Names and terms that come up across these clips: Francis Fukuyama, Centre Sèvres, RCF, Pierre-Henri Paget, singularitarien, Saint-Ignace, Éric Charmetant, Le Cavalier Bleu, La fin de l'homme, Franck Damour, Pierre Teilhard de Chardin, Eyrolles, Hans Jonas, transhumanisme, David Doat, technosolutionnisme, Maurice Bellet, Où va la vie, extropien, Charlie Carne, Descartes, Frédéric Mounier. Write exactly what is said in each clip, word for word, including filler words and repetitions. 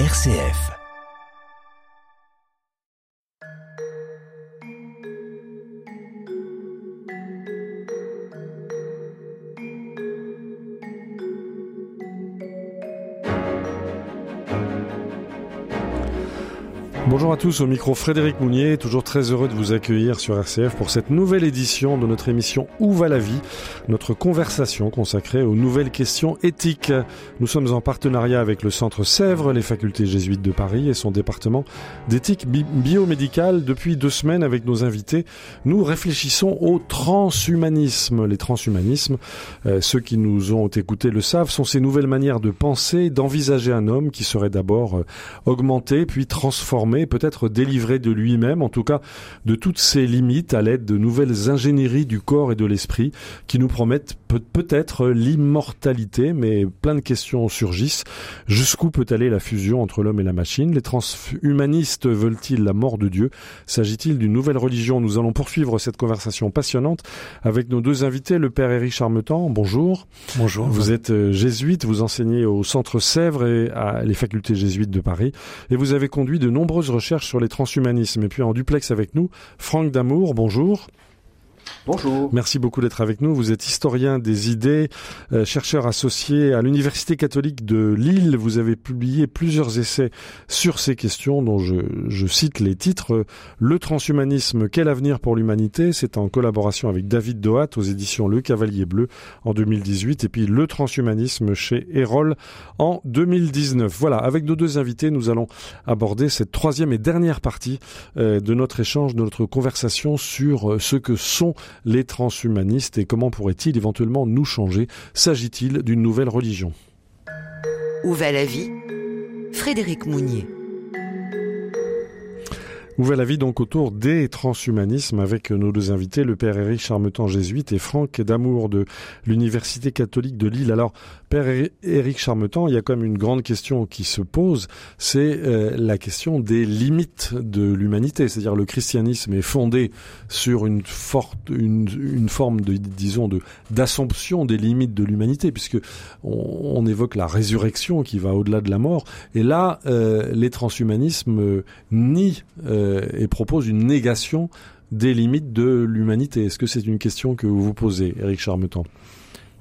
R C F. Bonjour à tous, au micro Frédéric Mounier, toujours très heureux de vous accueillir sur R C F pour cette nouvelle édition de notre émission Où va la vie, notre conversation consacrée aux nouvelles questions éthiques. Nous sommes en partenariat avec le Centre Sèvres, les facultés jésuites de Paris et son département d'éthique bi- biomédicale. Depuis deux semaines, avec nos invités, nous réfléchissons au transhumanisme. Les transhumanismes, euh, ceux qui nous ont écoutés le savent, sont ces nouvelles manières de penser, d'envisager un homme qui serait d'abord euh, augmenté, puis transformé, peut-être délivré de lui-même, en tout cas de toutes ses limites, à l'aide de nouvelles ingénieries du corps et de l'esprit qui nous promettent peut-être l'immortalité, mais plein de questions surgissent. Jusqu'où peut aller la fusion entre l'homme et la machine ? Les transhumanistes veulent-ils la mort de Dieu ? S'agit-il d'une nouvelle religion ? Nous allons poursuivre cette conversation passionnante avec nos deux invités, le père Éric Charmetant. Bonjour. Bonjour. Vous êtes jésuite, vous enseignez au Centre Sèvres et à les facultés jésuites de Paris, et vous avez conduit de nombreuses recherche sur les transhumanismes. Et puis en duplex avec nous, Franck Damour, bonjour. Bonjour. Merci beaucoup d'être avec nous. Vous êtes historien des idées, euh, chercheur associé à l'Université catholique de Lille. Vous avez publié plusieurs essais sur ces questions dont je, je cite les titres. Le transhumanisme, quel avenir pour l'humanité ? C'est en collaboration avec David Doat aux éditions Le Cavalier Bleu en deux mille dix-huit et puis le transhumanisme chez Eyrolles en deux mille dix-neuf. Voilà, avec nos deux invités, nous allons aborder cette troisième et dernière partie euh, de notre échange, de notre conversation sur euh, ce que sont les transhumanistes et comment pourraient-ils éventuellement nous changer ? S'agit-il d'une nouvelle religion ? Où va la vie ? Frédéric Mounier. Où va la vie donc autour des transhumanismes avec nos deux invités, le père Éric Charmetant, jésuite, et Franck Damour de l'Université catholique de Lille. Alors, père Éric Charmetant, il y a quand même une grande question qui se pose, c'est euh, la question des limites de l'humanité. C'est-à-dire le christianisme est fondé sur une forte, une, une forme de, disons, de d'assomption des limites de l'humanité, puisque on, on évoque la résurrection qui va au-delà de la mort. Et là, euh, les transhumanismes euh, nient euh, et propose une négation des limites de l'humanité. Est-ce que c'est une question que vous vous posez, Éric Charmetant ?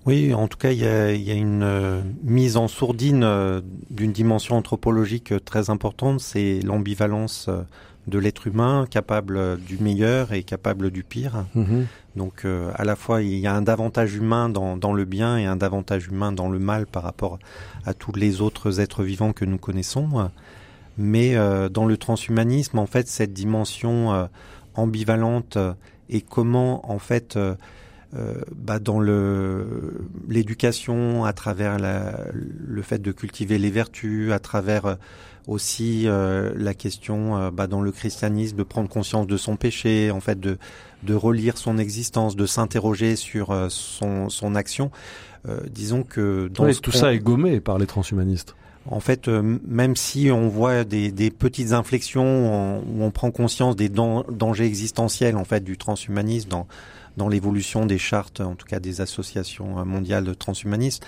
Oui, en tout cas, il y a, il y a une euh, mise en sourdine euh, d'une dimension anthropologique euh, très importante, c'est l'ambivalence euh, de l'être humain, capable euh, du meilleur et capable du pire. Mmh. Donc, euh, à la fois, il y a un davantage humain dans, dans le bien et un davantage humain dans le mal par rapport à tous les autres êtres vivants que nous connaissons. Mais euh, dans le transhumanisme, en fait, cette dimension euh, ambivalente euh, et comment, en fait, euh, euh, bah, dans le, l'éducation, à travers la, le fait de cultiver les vertus, à travers euh, aussi euh, la question, euh, bah, dans le christianisme, de prendre conscience de son péché, en fait, de, de relire son existence, de s'interroger sur euh, son, son action. Euh, disons que dans oui, tout con... ça est gommé par les transhumanistes. En fait, euh, même si on voit des, des petites inflexions où on, où on prend conscience des dan- dangers existentiels en fait du transhumanisme dans, dans l'évolution des chartes, en tout cas des associations mondiales de transhumanistes,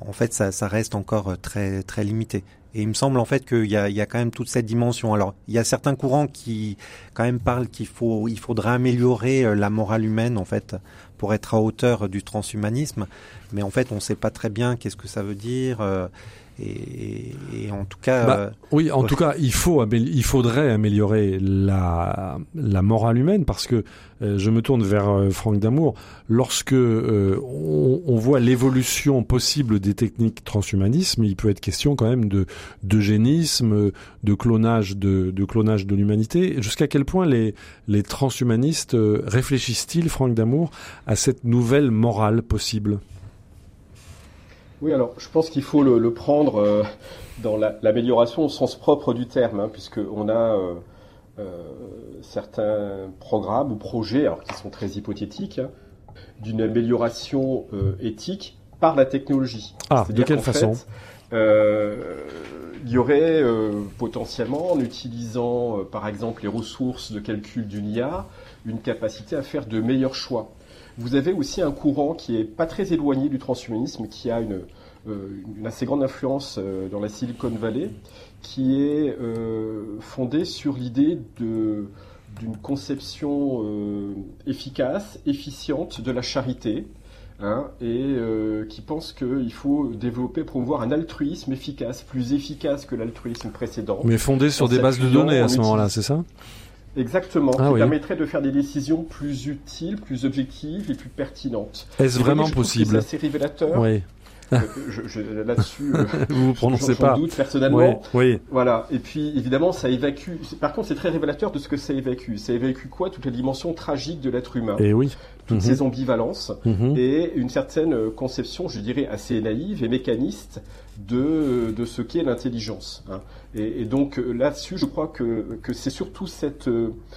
en fait, ça, ça reste encore très très limité. Et il me semble en fait qu'il y a, il y a quand même toute cette dimension. Alors, il y a certains courants qui quand même parlent qu'il faut, il faudra améliorer la morale humaine en fait pour être à hauteur du transhumanisme. Mais en fait, on ne sait pas très bien qu'est-ce que ça veut dire. Euh, Et, et en tout cas, bah, euh, oui, en ouais. tout cas, il faut, il faudrait améliorer la la morale humaine parce que euh, je me tourne vers euh, Franck Damour. Lorsque euh, on, on voit l'évolution possible des techniques transhumanisme, il peut être question quand même de d'eugénisme, de clonage, de, de clonage de l'humanité. Jusqu'à quel point les les transhumanistes euh, réfléchissent-ils, Franck Damour, à cette nouvelle morale possible ? Oui, alors je pense qu'il faut le, le prendre euh, dans la, l'amélioration au sens propre du terme, hein, puisqu'on a euh, euh, certains programmes ou projets, alors qui sont très hypothétiques, hein, d'une amélioration euh, éthique par la technologie. Ah, c'est-à-dire de quelle façon ? Euh, il y aurait euh, potentiellement, en utilisant euh, par exemple les ressources de calcul d'une I A, une capacité à faire de meilleurs choix. Vous avez aussi un courant qui est pas très éloigné du transhumanisme, qui a une, euh, une assez grande influence euh, dans la Silicon Valley, qui est euh, fondée sur l'idée de, d'une conception euh, efficace, efficiente de la charité, hein, et euh, qui pense qu'il faut développer, promouvoir un altruisme efficace, plus efficace que l'altruisme précédent. Mais fondé sur des bases de données à ce moment-là, c'est ça ? Exactement, ah qui oui. permettrait de faire des décisions plus utiles, plus objectives et plus pertinentes. Est-ce et vraiment donc, possible ? C'est assez révélateur. Oui. Euh, je, je, là-dessus, euh, vous vous prononcez j'en, pas. J'en doute personnellement. Oui, oui. Voilà. Et puis, évidemment, ça évacue. Par contre, c'est très révélateur de ce que ça évacue. Ça évacue quoi ? Toute la dimension tragique de l'être humain. Et oui. Toutes mmh. ces ambivalences mmh. et une certaine conception, je dirais, assez naïve et mécaniste de de ce qu'est l'intelligence. Hein. Et, et donc là-dessus, je crois que que c'est surtout cette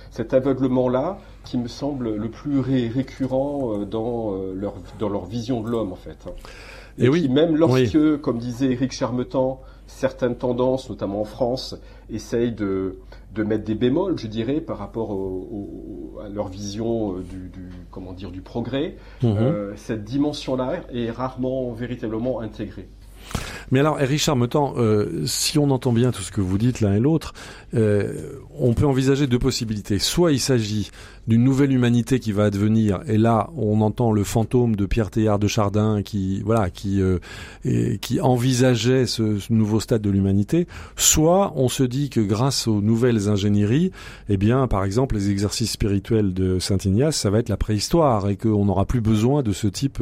cet aveuglement-là qui me semble le plus ré- récurrent dans leur dans leur vision de l'homme en fait. Et, et oui. Qui, même lorsque, oui. comme disait Éric Charmetant, certaines tendances, notamment en France, essayent de, de mettre des bémols, je dirais, par rapport au, au, à leur vision du, du, comment dire, du progrès. Mmh. Euh, cette dimension-là est rarement véritablement intégrée. Mais alors, Éric Charmetant, euh, si on entend bien tout ce que vous dites l'un et l'autre, euh, on peut envisager deux possibilités. Soit il s'agit d'une nouvelle humanité qui va advenir, et là, on entend le fantôme de Pierre Teilhard de Chardin qui, voilà, qui, euh, et, qui envisageait ce, ce nouveau stade de l'humanité. Soit on se dit que grâce aux nouvelles ingénieries, eh bien, par exemple, les exercices spirituels de Saint-Ignace, ça va être la préhistoire, et qu'on n'aura plus besoin de ce type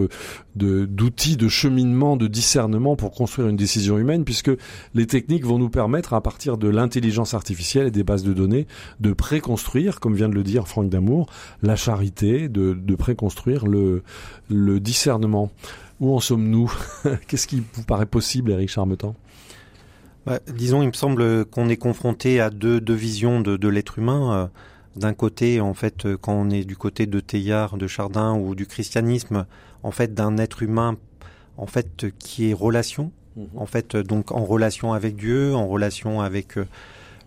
de, d'outils, de cheminement, de discernement pour construire une décision humaine, puisque les techniques vont nous permettre, à partir de l'intelligence artificielle et des bases de données, de préconstruire, comme vient de le dire Franck Damour, la charité, de, de préconstruire le, le discernement. Où en sommes-nous ? Qu'est-ce qui vous paraît possible, Éric Charmetant ? Bah, disons, il me semble qu'on est confronté à deux, deux visions de, de l'être humain. D'un côté, en fait, quand on est du côté de Teilhard, de Chardin ou du christianisme, en fait, d'un être humain en fait, qui est relation, mmh. en fait, donc en relation avec Dieu, en relation avec euh,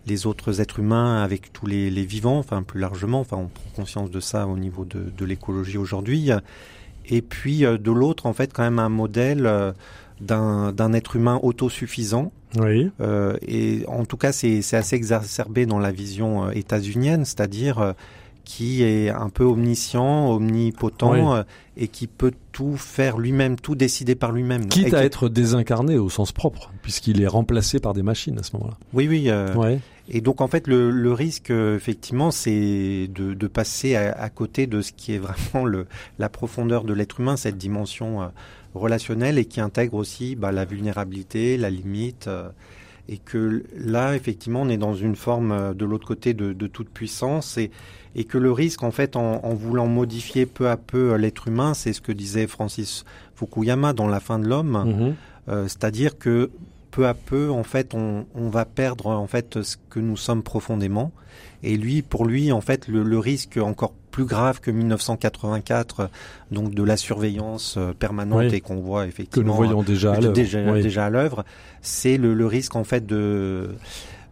les autres êtres humains, avec tous les, les vivants, enfin plus largement, enfin on prend conscience de ça au niveau de, de l'écologie aujourd'hui. Et puis euh, de l'autre, en fait, quand même un modèle euh, d'un, d'un être humain autosuffisant. Oui. Euh, et en tout cas, c'est, c'est assez exacerbé dans la vision euh, états-unienne, c'est-à-dire euh, qui est un peu omniscient, omnipotent, oui. euh, et qui peut tout faire lui-même, tout décider par lui-même. Quitte et à qui... être désincarné au sens propre, puisqu'il est remplacé par des machines à ce moment-là. Oui, oui. Euh, ouais. Et donc, en fait, le, le risque, effectivement, c'est de, de passer à, à côté de ce qui est vraiment le, la profondeur de l'être humain, cette dimension euh, relationnelle, et qui intègre aussi bah, la vulnérabilité, la limite... Euh, Et que là, effectivement, on est dans une forme de l'autre côté de, de toute puissance, et, et que le risque, en fait, en, en voulant modifier peu à peu l'être humain, c'est ce que disait Francis Fukuyama dans La fin de l'homme, mmh. euh, c'est-à-dire que peu à peu, en fait, on, on va perdre en fait ce que nous sommes profondément. Et lui, pour lui, en fait, le, le risque encore plus grave que dix-neuf cent quatre-vingt-quatre, donc de la surveillance permanente oui. et qu'on voit effectivement que nous voyons déjà à l'œuvre, déjà, oui. déjà à l'œuvre, c'est le, le risque en fait de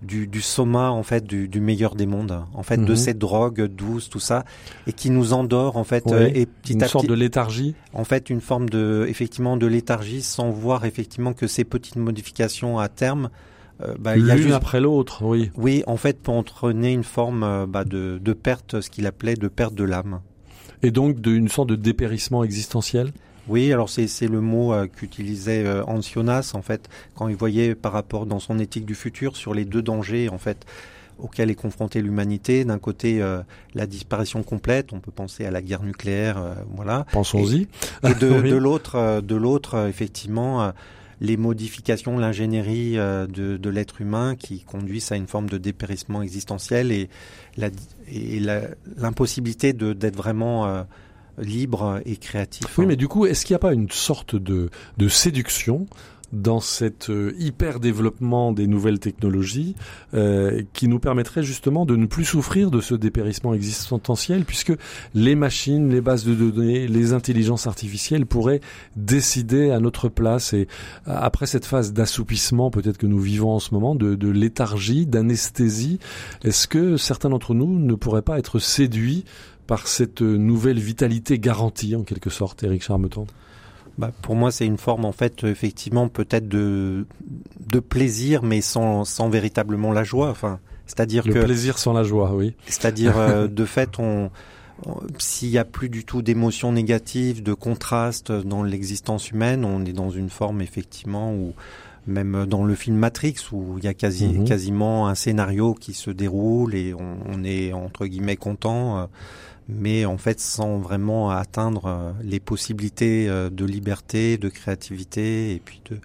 du, du soma en fait du, du meilleur des mondes, en fait mm-hmm. de cette drogue douce, tout ça, et qui nous endort en fait, oui. et petit une à sorte petit, de léthargie, en fait une forme de effectivement de léthargie, sans voir effectivement que ces petites modifications à terme. Euh, bah, L'une il y a juste... après l'autre, oui. Oui, en fait, pour entraîner une forme euh, bah, de, de perte, ce qu'il appelait de perte de l'âme. Et donc d'une sorte de dépérissement existentiel ? Oui, alors c'est, c'est le mot euh, qu'utilisait euh, Hans Jonas, en fait, quand il voyait par rapport dans son éthique du futur sur les deux dangers, en fait, auxquels est confrontée l'humanité. D'un côté, euh, la disparition complète, on peut penser à la guerre nucléaire, euh, voilà. Pensons-y. Et, et de, oui. de l'autre, euh, de l'autre, euh, effectivement... Euh, les modifications, l'ingénierie euh, de, de l'être humain qui conduisent à une forme de dépérissement existentiel et, la, et la, l'impossibilité de, d'être vraiment euh, libre et créatif. Oui, hein. Mais du coup, est-ce qu'il n'y a pas une sorte de, de séduction dans cet euh, hyper-développement des nouvelles technologies euh, qui nous permettrait justement de ne plus souffrir de ce dépérissement existentiel, puisque les machines, les bases de données, les intelligences artificielles pourraient décider à notre place, et après cette phase d'assoupissement peut-être que nous vivons en ce moment, de, de léthargie, d'anesthésie, est-ce que certains d'entre nous ne pourraient pas être séduits par cette nouvelle vitalité garantie en quelque sorte, Éric Charmetant ? Bah, pour moi, c'est une forme, en fait, effectivement, peut-être de, de plaisir, mais sans, sans véritablement la joie. Enfin, c'est-à-dire le que, plaisir sans la joie, oui. C'est-à-dire, euh, de fait, on, on, s'il n'y a plus du tout d'émotions négatives, de contrastes dans l'existence humaine, on est dans une forme, effectivement, où... Même dans le film Matrix, où il y a quasi, mmh. quasiment un scénario qui se déroule et on, on est, entre guillemets, content, euh, mais en fait sans vraiment atteindre euh, les possibilités euh, de liberté, de créativité et puis de,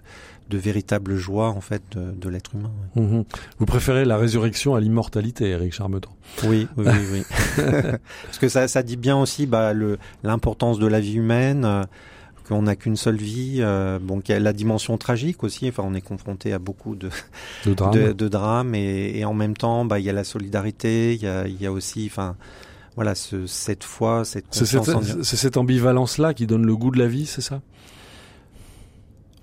de véritable joie en fait, de, de l'être humain. Ouais. Mmh. Vous préférez la résurrection à l'immortalité, Éric Charmetant. Oui, oui, oui. oui. Parce que ça, ça dit bien aussi bah, le, l'importance de la vie humaine, euh, qu'on n'a qu'une seule vie, euh, bon, qu'il y a la dimension tragique aussi. Enfin, on est confronté à beaucoup de, de drames, de, de drames et, et en même temps, bah, il y a la solidarité, il y a, il y a aussi, enfin, voilà, ce, cette foi, cette confiance. C'est cette, en... c'est cette ambivalence-là qui donne le goût de la vie, c'est ça ?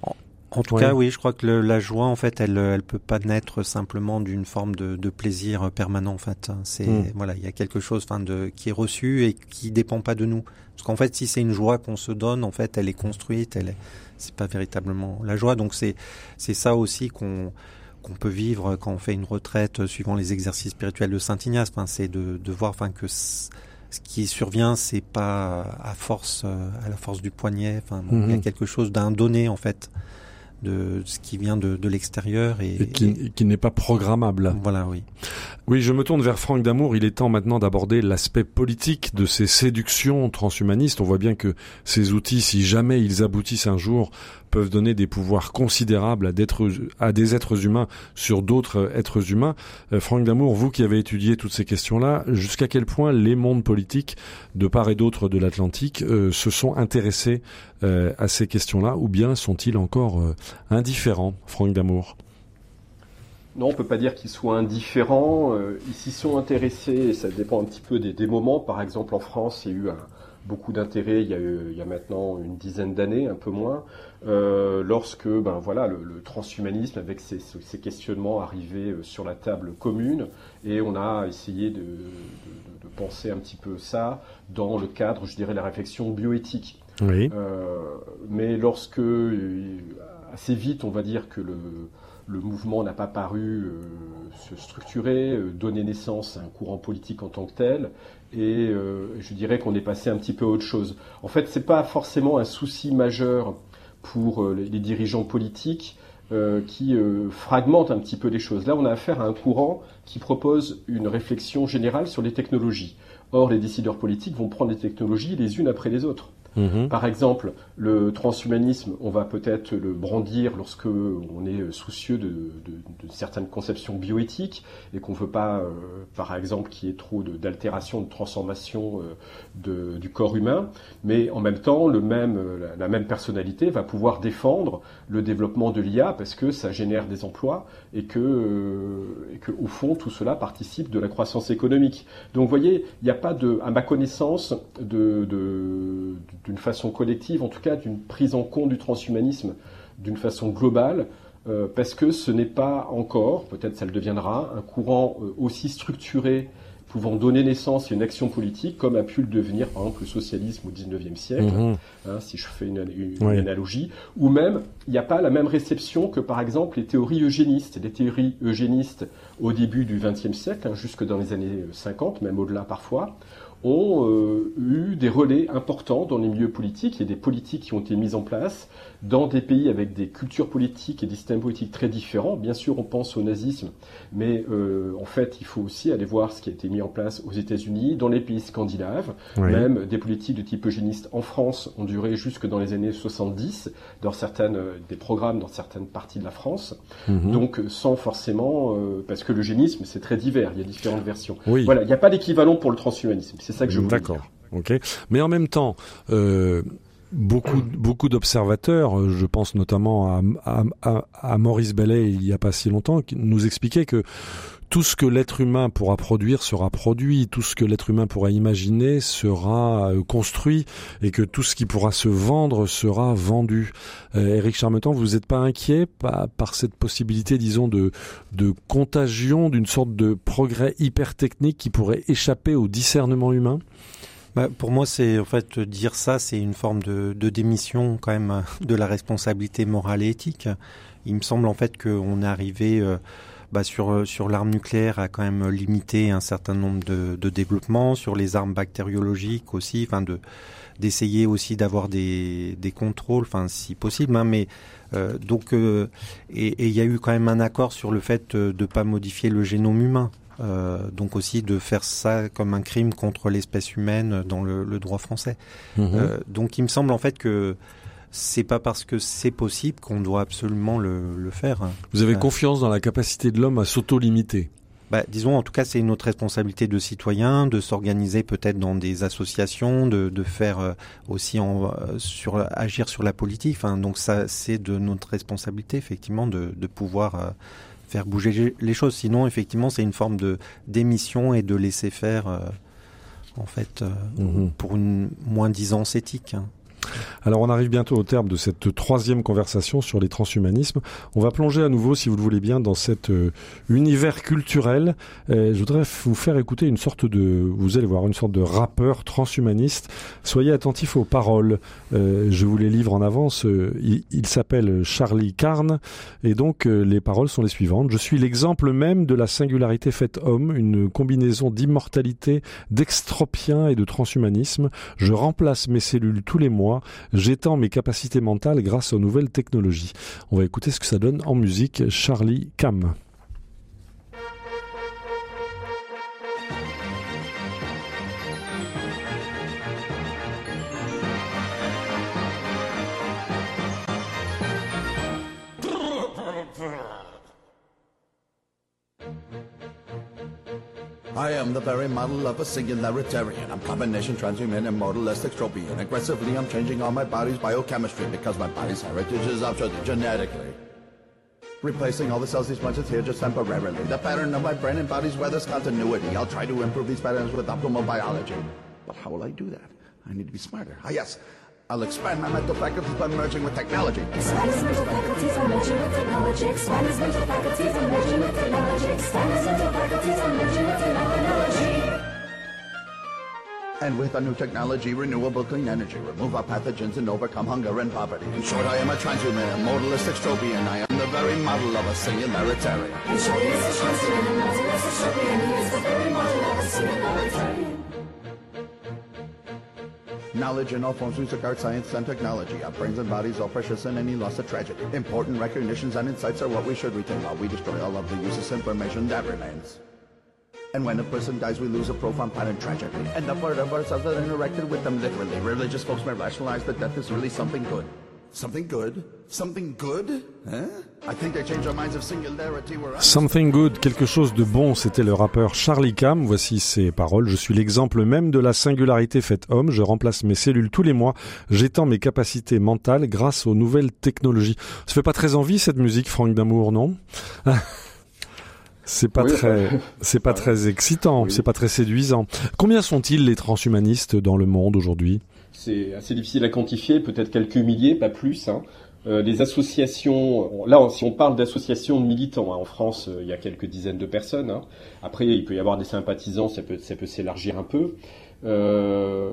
En, en tout ouais. cas, oui, je crois que le, la joie, en fait, elle, elle peut pas naître simplement d'une forme de, de plaisir permanent. En fait, c'est mmh. voilà, il y a quelque chose, enfin, de qui est reçu et qui dépend pas de nous. Parce qu'en fait, si c'est une joie qu'on se donne, en fait, elle est construite, elle est... c'est pas véritablement la joie. Donc c'est c'est ça aussi qu'on qu'on peut vivre quand on fait une retraite suivant les exercices spirituels de Saint-Ignace. Enfin, c'est de de voir, enfin, que ce qui survient, c'est pas à force à la force du poignet. Enfin, bon, mm-hmm. il y a quelque chose d'un donné en fait, de ce qui vient de, de l'extérieur et, et, qui, et qui n'est pas programmable. Voilà, oui. Oui, je me tourne vers Franck Damour. Il est temps maintenant d'aborder l'aspect politique de ces séductions transhumanistes. On voit bien que ces outils, si jamais ils aboutissent un jour, peuvent donner des pouvoirs considérables à, d'êtres, à des êtres humains sur d'autres êtres humains. Euh, Franck Damour, vous qui avez étudié toutes ces questions-là, jusqu'à quel point les mondes politiques de part et d'autre de l'Atlantique euh, se sont intéressés euh, à ces questions-là, ou bien sont-ils encore euh, indifférents, Franck Damour ? Non, on ne peut pas dire qu'ils soient indifférents. Euh, ils s'y sont intéressés, et ça dépend un petit peu des, des moments. Par exemple, en France, il y a eu un, beaucoup d'intérêt il y a eu, il y a maintenant une dizaine d'années, un peu moins, euh, lorsque ben, voilà, le, le transhumanisme, avec ses, ses questionnements, arrivait sur la table commune. Et on a essayé de, de, de penser un petit peu ça dans le cadre, je dirais, de la réflexion bioéthique. Oui. Euh, mais lorsque... Assez vite, on va dire que le, le mouvement n'a pas paru euh, se structurer, euh, donner naissance à un courant politique en tant que tel, et euh, je dirais qu'on est passé un petit peu à autre chose. En fait, c'est pas forcément un souci majeur pour euh, les dirigeants politiques euh, qui euh, fragmentent un petit peu les choses. Là, on a affaire à un courant qui propose une réflexion générale sur les technologies. Or, les décideurs politiques vont prendre les technologies les unes après les autres. Mmh. Par exemple, le transhumanisme, on va peut-être le brandir lorsque on est soucieux de, de, de certaines conceptions bioéthiques et qu'on ne veut pas, euh, par exemple, qu'il y ait trop de, d'altération, de transformation euh, de, du corps humain. Mais en même temps, le même, la, la même personnalité va pouvoir défendre le développement de l'I A parce que ça génère des emplois et que, euh, et que au fond, tout cela participe de la croissance économique. Donc, vous voyez, il n'y a pas, de, à ma connaissance, de... de, de d'une façon collective, en tout cas d'une prise en compte du transhumanisme d'une façon globale, euh, parce que ce n'est pas encore, peut-être ça le deviendra, un courant euh, aussi structuré pouvant donner naissance à une action politique comme a pu le devenir, par exemple, le socialisme au dix-neuvième siècle, mmh. hein, si je fais une, une, une oui. analogie, ou même, il n'y a pas la même réception que, par exemple, les théories eugénistes. Les théories eugénistes au début du vingtième siècle, hein, jusque dans les années cinquante, même au-delà parfois, ont euh, eu des relais importants dans les milieux politiques. Il y a des politiques qui ont été mises en place dans des pays avec des cultures politiques et des systèmes politiques très différents. Bien sûr, on pense au nazisme, mais euh, en fait, il faut aussi aller voir ce qui a été mis en place aux États-Unis, dans les pays scandinaves. Oui. Même des politiques de type eugéniste en France ont duré jusque dans les années soixante-dix, dans certaines, des programmes dans certaines parties de la France. Mmh. Donc, sans forcément... Euh, parce que l'eugénisme, c'est très divers. Il y a différentes versions. Oui. Voilà, il n'y a pas d'équivalent pour le transhumanisme. C'est C'est ça que je voulais dire. D'accord, ok. Mais en même temps, euh, beaucoup, beaucoup d'observateurs, je pense notamment à, à, à Maurice Bellet il n'y a pas si longtemps, qui nous expliquait que tout ce que l'être humain pourra produire sera produit, tout ce que l'être humain pourra imaginer sera construit et que tout ce qui pourra se vendre sera vendu. Euh, Éric Charmetant, vous n'êtes pas inquiet par, par cette possibilité, disons, de, de contagion, d'une sorte de progrès hyper technique qui pourrait échapper au discernement humain ? Bah, pour moi, c'est en fait dire ça, c'est une forme de, de démission quand même de la responsabilité morale et éthique. Il me semble en fait qu'on est arrivé euh, bah, sur sur l'arme nucléaire à quand même limiter un certain nombre de, de développements, sur les armes bactériologiques aussi, enfin de d'essayer aussi d'avoir des des contrôles, enfin si possible, hein, mais euh, donc euh, et il y a eu quand même un accord sur le fait de pas modifier le génome humain. Euh, donc aussi de faire ça comme un crime contre l'espèce humaine dans le, le droit français. Mmh. Euh, donc il me semble en fait que c'est pas parce que c'est possible qu'on doit absolument le, le faire. Vous avez euh, confiance dans la capacité de l'homme à s'auto-limiter ? Bah, disons, en tout cas, c'est notre responsabilité de citoyen, de s'organiser peut-être dans des associations, de, de faire aussi en, sur, agir sur la politique. Enfin, donc ça, c'est de notre responsabilité effectivement de, de pouvoir... Euh, faire bouger les choses. Sinon, effectivement, c'est une forme de démission et de laisser faire, euh, en fait, euh, mmh. pour une moins-disance éthique. Hein. Alors, on arrive bientôt au terme de cette troisième conversation sur les transhumanismes. On va plonger à nouveau, si vous le voulez bien, dans cet euh, univers culturel. Euh, je voudrais vous faire écouter une sorte de, vous allez voir, une sorte de rappeur transhumaniste. Soyez attentifs aux paroles. Euh, je vous les livre en avance. Euh, il, il s'appelle Charlie Carne. Et donc, euh, les paroles sont les suivantes. Je suis l'exemple même de la singularité faite homme, une combinaison d'immortalité, d'extropien et de transhumanisme. Je remplace mes cellules tous les mois. J'étends mes capacités mentales grâce aux nouvelles technologies. On va écouter ce que ça donne en musique. Charlie Cam. I am the very model of a singularitarian. I'm combination transhuman, immortalist, extropian. Aggressively, I'm changing all my body's biochemistry because my body's heritage is obsolete genetically. Replacing all the cells these much is here just temporarily. The pattern of my brain and body's weather's continuity. I'll try to improve these patterns with optimal biology. But how will I do that? I need to be smarter. Ah, yes. I'll expand my mental faculties by merging with technology. Expand his mental faculties by merging with technology. Expand his mental faculties by merging with technology. Expand his mental faculties by merging with technology. And with our new technology, renewable clean energy, remove our pathogens and overcome hunger and poverty. In short, I am a transhuman, immortalist, extropian. I am the very model of a singularitarian. In short, he is a transhuman, immortalist, extropian. He is the very model of a singularitarian. Knowledge in all forms, music, art, science, and technology. Our brains and bodies all precious and any loss a tragedy. Important recognitions and insights are what we should retain while we destroy all of the useless information that remains. And when a person dies, we lose a profound pattern tragically. And the part of ourselves that interacted with them literally. Religious folks may rationalize that death is really something good. Something good? Something good? Hein? I think they changed our minds of singularity were... Something good, quelque chose de bon, c'était le rappeur Charlie Cam. Voici ses paroles. Je suis l'exemple même de la singularité faite homme. Je remplace mes cellules tous les mois. J'étends mes capacités mentales grâce aux nouvelles technologies. Ça fait pas très envie cette musique, Franck Damour, non? C'est pas oui, très, ça... c'est pas très excitant, oui. C'est pas très séduisant. Combien sont-ils les transhumanistes dans le monde aujourd'hui? C'est assez difficile à quantifier, peut-être quelques milliers, pas plus. Hein. Euh, les associations, là, si on parle d'associations de militants, hein, en France, euh, il y a quelques dizaines de personnes. Hein. Après, il peut y avoir des sympathisants, ça peut, ça peut s'élargir un peu. Euh,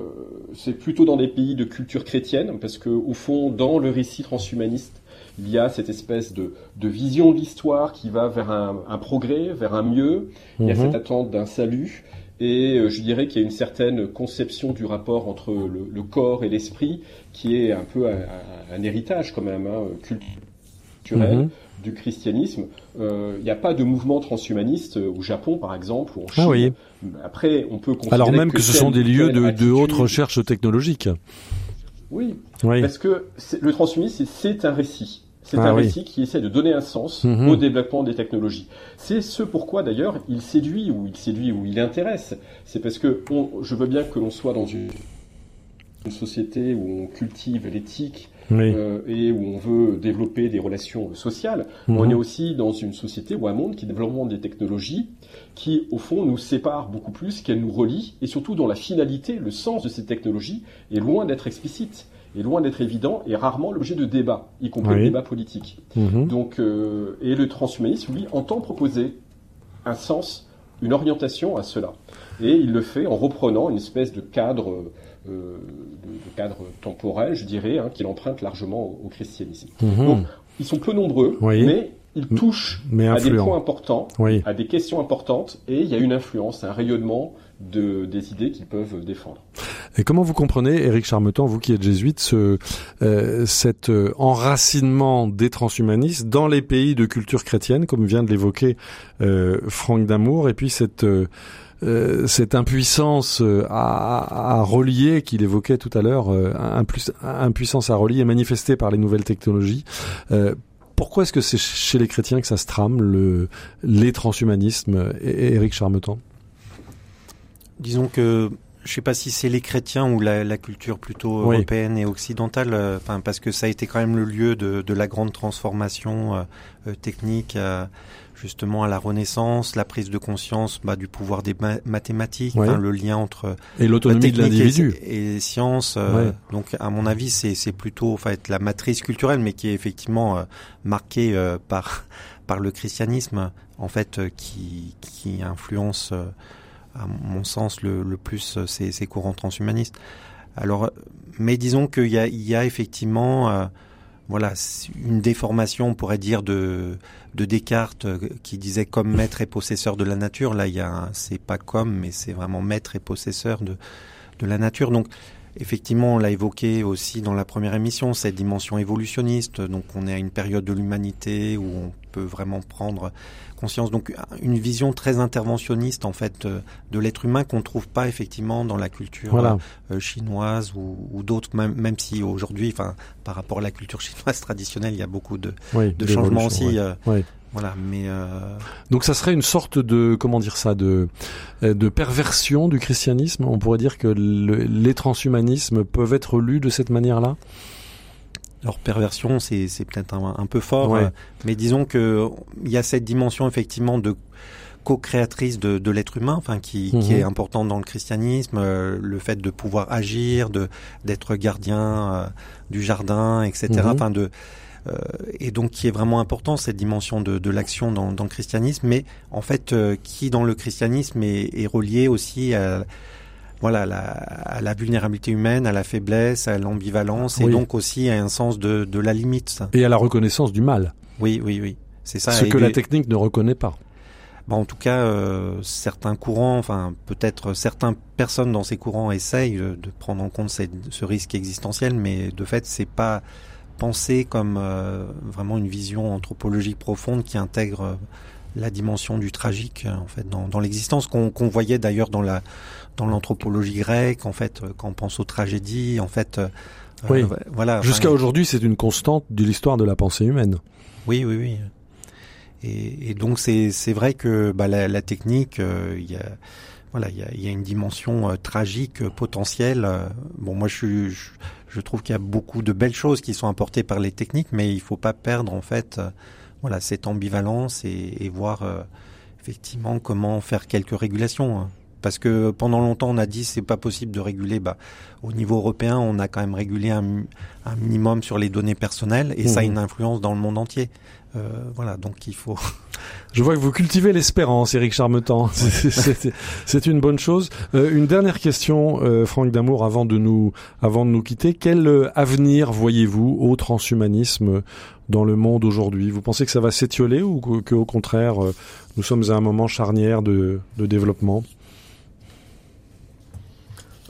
c'est plutôt dans des pays de culture chrétienne, parce que au fond, dans le récit transhumaniste, il y a cette espèce de, de vision de l'histoire qui va vers un, un progrès, vers un mieux. Mmh. Il y a cette attente d'un salut. Et je dirais qu'il y a une certaine conception du rapport entre le, le corps et l'esprit qui est un peu un, un, un héritage quand même hein, culturel mmh. du christianisme. Euh, il n'y a pas de mouvement transhumaniste au Japon par exemple ou en Chine. Ah oui. Après, on peut considérer alors même que, que ce sont des lieux de, de haute recherche technologique. Oui, oui. Parce que c'est, le transhumanisme, c'est un récit. C'est ah, un oui. récit qui essaie de donner un sens mmh. au développement des technologies. C'est ce pourquoi, d'ailleurs, il séduit ou il séduit ou il intéresse. C'est parce que on, je veux bien que l'on soit dans une, une société où on cultive l'éthique oui. euh, et où on veut développer des relations sociales. Mmh. On est aussi dans une société ou un monde qui développe des technologies qui, au fond, nous séparent beaucoup plus qu'elles nous relient et surtout dont la finalité, le sens de ces technologies est loin d'être explicite. Est loin d'être évident et rarement l'objet de débats, y compris oui. débats politiques. Mmh. Donc, euh, et le transhumanisme, lui, entend proposer un sens une orientation à cela. Et il le fait en reprenant une espèce de cadre, euh, de, de cadre temporel, je dirais, hein, qu'il emprunte largement au, au christianisme. Mmh. Donc, ils sont peu nombreux, oui. mais ils touchent mais à des points importants, oui. à des questions importantes, et il y a une influence, un rayonnement de, des idées qu'ils peuvent défendre. Et comment vous comprenez, Éric Charmetant, vous qui êtes jésuite, ce, euh, cet euh, enracinement des transhumanistes dans les pays de culture chrétienne, comme vient de l'évoquer euh, Franck Damour, et puis cette... Euh, Euh, cette impuissance à, à relier qu'il évoquait tout à l'heure, euh, impu- impuissance à relier est manifestée par les nouvelles technologies. Euh, pourquoi est-ce que c'est chez les chrétiens que ça se trame, le, les transhumanismes, et, et Éric Charmetant? Disons que je ne sais pas si c'est les chrétiens ou la, la culture plutôt oui. européenne et occidentale, euh, parce que ça a été quand même le lieu de, de la grande transformation euh, technique. Euh, justement à la Renaissance, la prise de conscience bah, du pouvoir des ma- mathématiques, ouais. hein, le lien entre et l'autonomie la technique de l'individu et, et sciences. Euh, ouais. Donc, à mon avis, c'est, c'est plutôt en fait la matrice culturelle, mais qui est effectivement euh, marquée euh, par par le christianisme, en fait, euh, qui qui influence, euh, à mon sens, le, le plus euh, ces, ces courants transhumanistes. Alors, mais disons qu'il y a il y a effectivement euh, Voilà, une déformation, on pourrait dire, de, de Descartes, qui disait comme maître et possesseur de la nature. Là, il y a un, c'est pas comme, mais c'est vraiment maître et possesseur de, de la nature. Donc, effectivement, on l'a évoqué aussi dans la première émission, cette dimension évolutionniste. Donc, on est à une période de l'humanité où on peut vraiment prendre conscience. Donc, une vision très interventionniste, en fait, de l'être humain qu'on ne trouve pas, effectivement, dans la culture voilà. chinoise ou, ou d'autres, même, même si aujourd'hui, enfin, par rapport à la culture chinoise traditionnelle, il y a beaucoup de, oui, de changements aussi. Oui. Euh, oui. Voilà, mais euh... Donc ça serait une sorte de, comment dire ça, de, de perversion du christianisme. On pourrait dire que le, les transhumanismes peuvent être lus de cette manière-là. Alors perversion, c'est, c'est peut-être un, un peu fort, ouais. euh, mais disons que il y a cette dimension effectivement de co-créatrice de, de l'être humain, enfin qui, mmh. qui est importante dans le christianisme, euh, le fait de pouvoir agir, de d'être gardien euh, du jardin, et cetera. Enfin mmh. de Euh, et donc qui est vraiment important, cette dimension de, de l'action dans, dans le christianisme, mais en fait euh, qui dans le christianisme est, est relié aussi à, voilà, à, la, à la vulnérabilité humaine, à la faiblesse, à l'ambivalence, oui. et donc aussi à un sens de, de la limite. Ça. Et à la reconnaissance du mal. Oui, oui, oui. C'est ça. Ce que des... la technique ne reconnaît pas. Bah, en tout cas, euh, certains courants, enfin peut-être certaines personnes dans ces courants essayent de prendre en compte cette, ce risque existentiel, mais de fait, c'est pas... penser comme euh, vraiment une vision anthropologique profonde qui intègre euh, la dimension du tragique euh, en fait dans, dans l'existence qu'on, qu'on voyait d'ailleurs dans la dans l'anthropologie grecque en fait euh, quand on pense aux tragédies en fait euh, oui. euh, voilà jusqu'à enfin, aujourd'hui c'est une constante de l'histoire de la pensée humaine. Oui oui oui. Et, et donc c'est c'est vrai que bah, la, la technique il euh, y a Voilà, il y a, y a une dimension euh, tragique euh, potentielle. Euh, bon, moi, je, je, je trouve qu'il y a beaucoup de belles choses qui sont apportées par les techniques, mais il faut pas perdre en fait, euh, voilà, cette ambivalence et, et voir euh, effectivement comment faire quelques régulations. Hein. Parce que pendant longtemps, on a dit c'est pas possible de réguler. Bah, au niveau européen, on a quand même régulé un, un minimum sur les données personnelles, et mmh. ça a une influence dans le monde entier. Euh, voilà, donc il faut. Je vois que vous cultivez l'espérance, Éric Charmetant. C'est, c'est, c'est une bonne chose. Euh, une dernière question, euh, Franck Damour, avant de nous, avant de nous quitter. Quel euh, avenir voyez-vous au transhumanisme dans le monde aujourd'hui? Vous pensez que ça va s'étioler ou que, que au contraire, euh, nous sommes à un moment charnière de, de développement?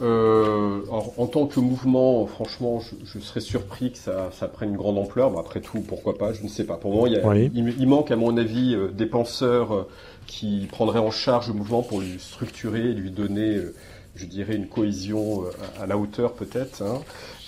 Euh, alors, en tant que mouvement, franchement, je, je serais surpris que ça, ça prenne une grande ampleur. Bon, après tout, pourquoi pas, je ne sais pas. Pour le moment, il, y a, oui. il, il manque, à mon avis, euh, des penseurs euh, qui prendraient en charge le mouvement pour lui structurer et lui donner, euh, je dirais, une cohésion euh, à, à la hauteur, peut-être. Hein.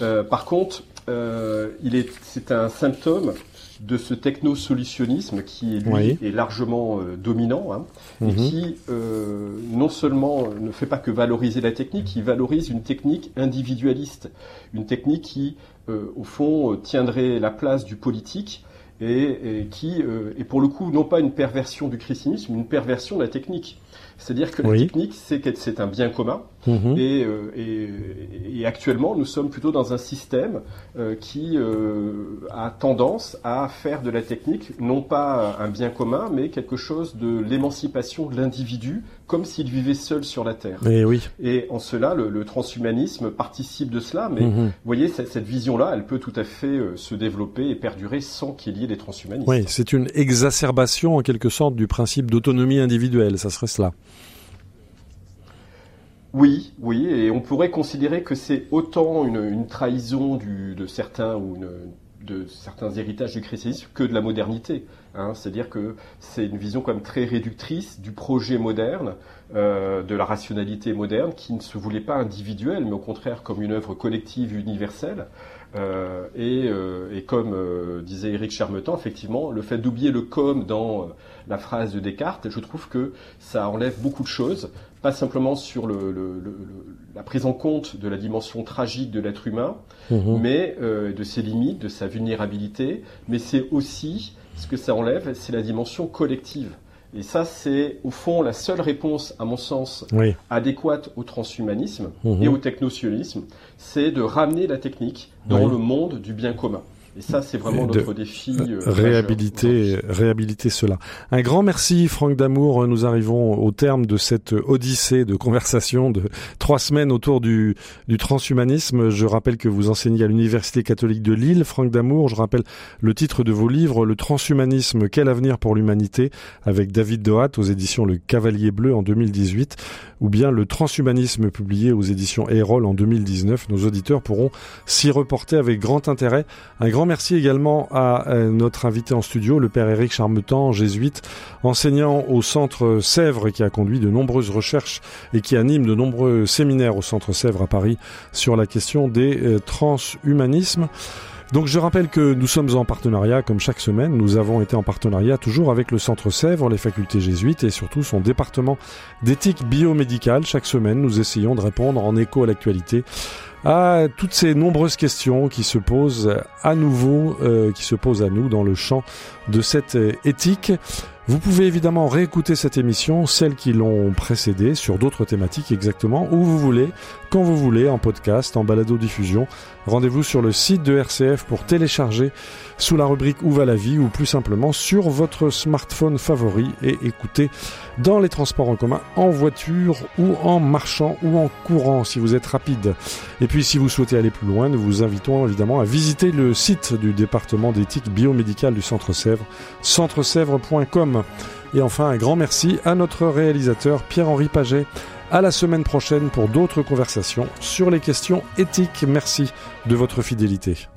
Euh, par contre, euh, il est, c'est un symptôme de ce technosolutionnisme qui, lui, oui. est largement euh, dominant, hein, mmh. et qui, euh, non seulement ne fait pas que valoriser la technique, il valorise une technique individualiste, une technique qui, euh, au fond, tiendrait la place du politique et, et qui euh, est pour le coup non pas une perversion du christianisme, mais une perversion de la technique. C'est-à-dire que oui. la technique, c'est, c'est un bien commun, mmh. et, euh, et, et actuellement, nous sommes plutôt dans un système euh, qui euh, a tendance à faire de la technique, non pas un bien commun, mais quelque chose de l'émancipation de l'individu, comme s'il vivait seul sur la Terre. Et, oui. et en cela, le, le transhumanisme participe de cela, mais mmh. vous voyez, cette, cette vision-là, elle peut tout à fait euh, se développer et perdurer sans qu'il y ait des transhumanistes. Oui, c'est une exacerbation, en quelque sorte, du principe d'autonomie individuelle, ça serait cela. Oui, oui, et on pourrait considérer que c'est autant une, une trahison du, de certains ou une, de certains héritages du christianisme que de la modernité. Hein. C'est-à-dire que c'est une vision quand même très réductrice du projet moderne, euh, de la rationalité moderne, qui ne se voulait pas individuelle, mais au contraire comme une œuvre collective universelle. Euh, et, euh, et comme euh, disait Éric Charmetant, effectivement, le fait d'oublier le « comme » dans euh, la phrase de Descartes, je trouve que ça enlève beaucoup de choses, pas simplement sur le, le, le, la prise en compte de la dimension tragique de l'être humain, mmh. mais euh, de ses limites, de sa vulnérabilité, mais c'est aussi, ce que ça enlève, c'est la dimension collective. Et ça, c'est au fond la seule réponse, à mon sens, oui. adéquate au transhumanisme mmh. et au technosionisme, c'est de ramener la technique dans oui. le monde du bien commun. Et ça, c'est vraiment notre défi. Euh, réhabiliter, réhabiliter cela. Un grand merci, Franck Damour. Nous arrivons au terme de cette odyssée de conversation de trois semaines autour du, du transhumanisme. Je rappelle que vous enseignez à l'Université catholique de Lille. Franck Damour, je rappelle le titre de vos livres, Le transhumanisme, quel avenir pour l'humanité, avec David Doat aux éditions Le Cavalier Bleu en deux mille dix-huit, ou bien Le transhumanisme publié aux éditions Eyrolles en deux mille dix-neuf. Nos auditeurs pourront s'y reporter avec grand intérêt. Un grand merci également à notre invité en studio, le père Éric Charmetant, jésuite, enseignant au Centre Sèvres, qui a conduit de nombreuses recherches et qui anime de nombreux séminaires au Centre Sèvres à Paris sur la question des transhumanismes. Donc je rappelle que nous sommes en partenariat, comme chaque semaine, nous avons été en partenariat toujours avec le Centre Sèvres, les facultés jésuites et surtout son département d'éthique biomédicale. Chaque semaine, nous essayons de répondre en écho à l'actualité à toutes ces nombreuses questions qui se posent à nouveau, euh, qui se posent à nous dans le champ de cette éthique. Vous pouvez évidemment réécouter cette émission, celles qui l'ont précédée, sur d'autres thématiques exactement, où vous voulez, quand vous voulez, en podcast, en balado-diffusion. Rendez-vous sur le site de R C F pour télécharger sous la rubrique « Où va la vie » ou plus simplement sur votre smartphone favori et écouter dans les transports en commun, en voiture ou en marchant ou en courant si vous êtes rapide. Et puis si vous souhaitez aller plus loin, nous vous invitons évidemment à visiter le site du département d'éthique biomédicale du Centre Sèvres, centre sèvres point com. Et enfin, un grand merci à notre réalisateur Pierre-Henri Paget. À la semaine prochaine pour d'autres conversations sur les questions éthiques. Merci de votre fidélité.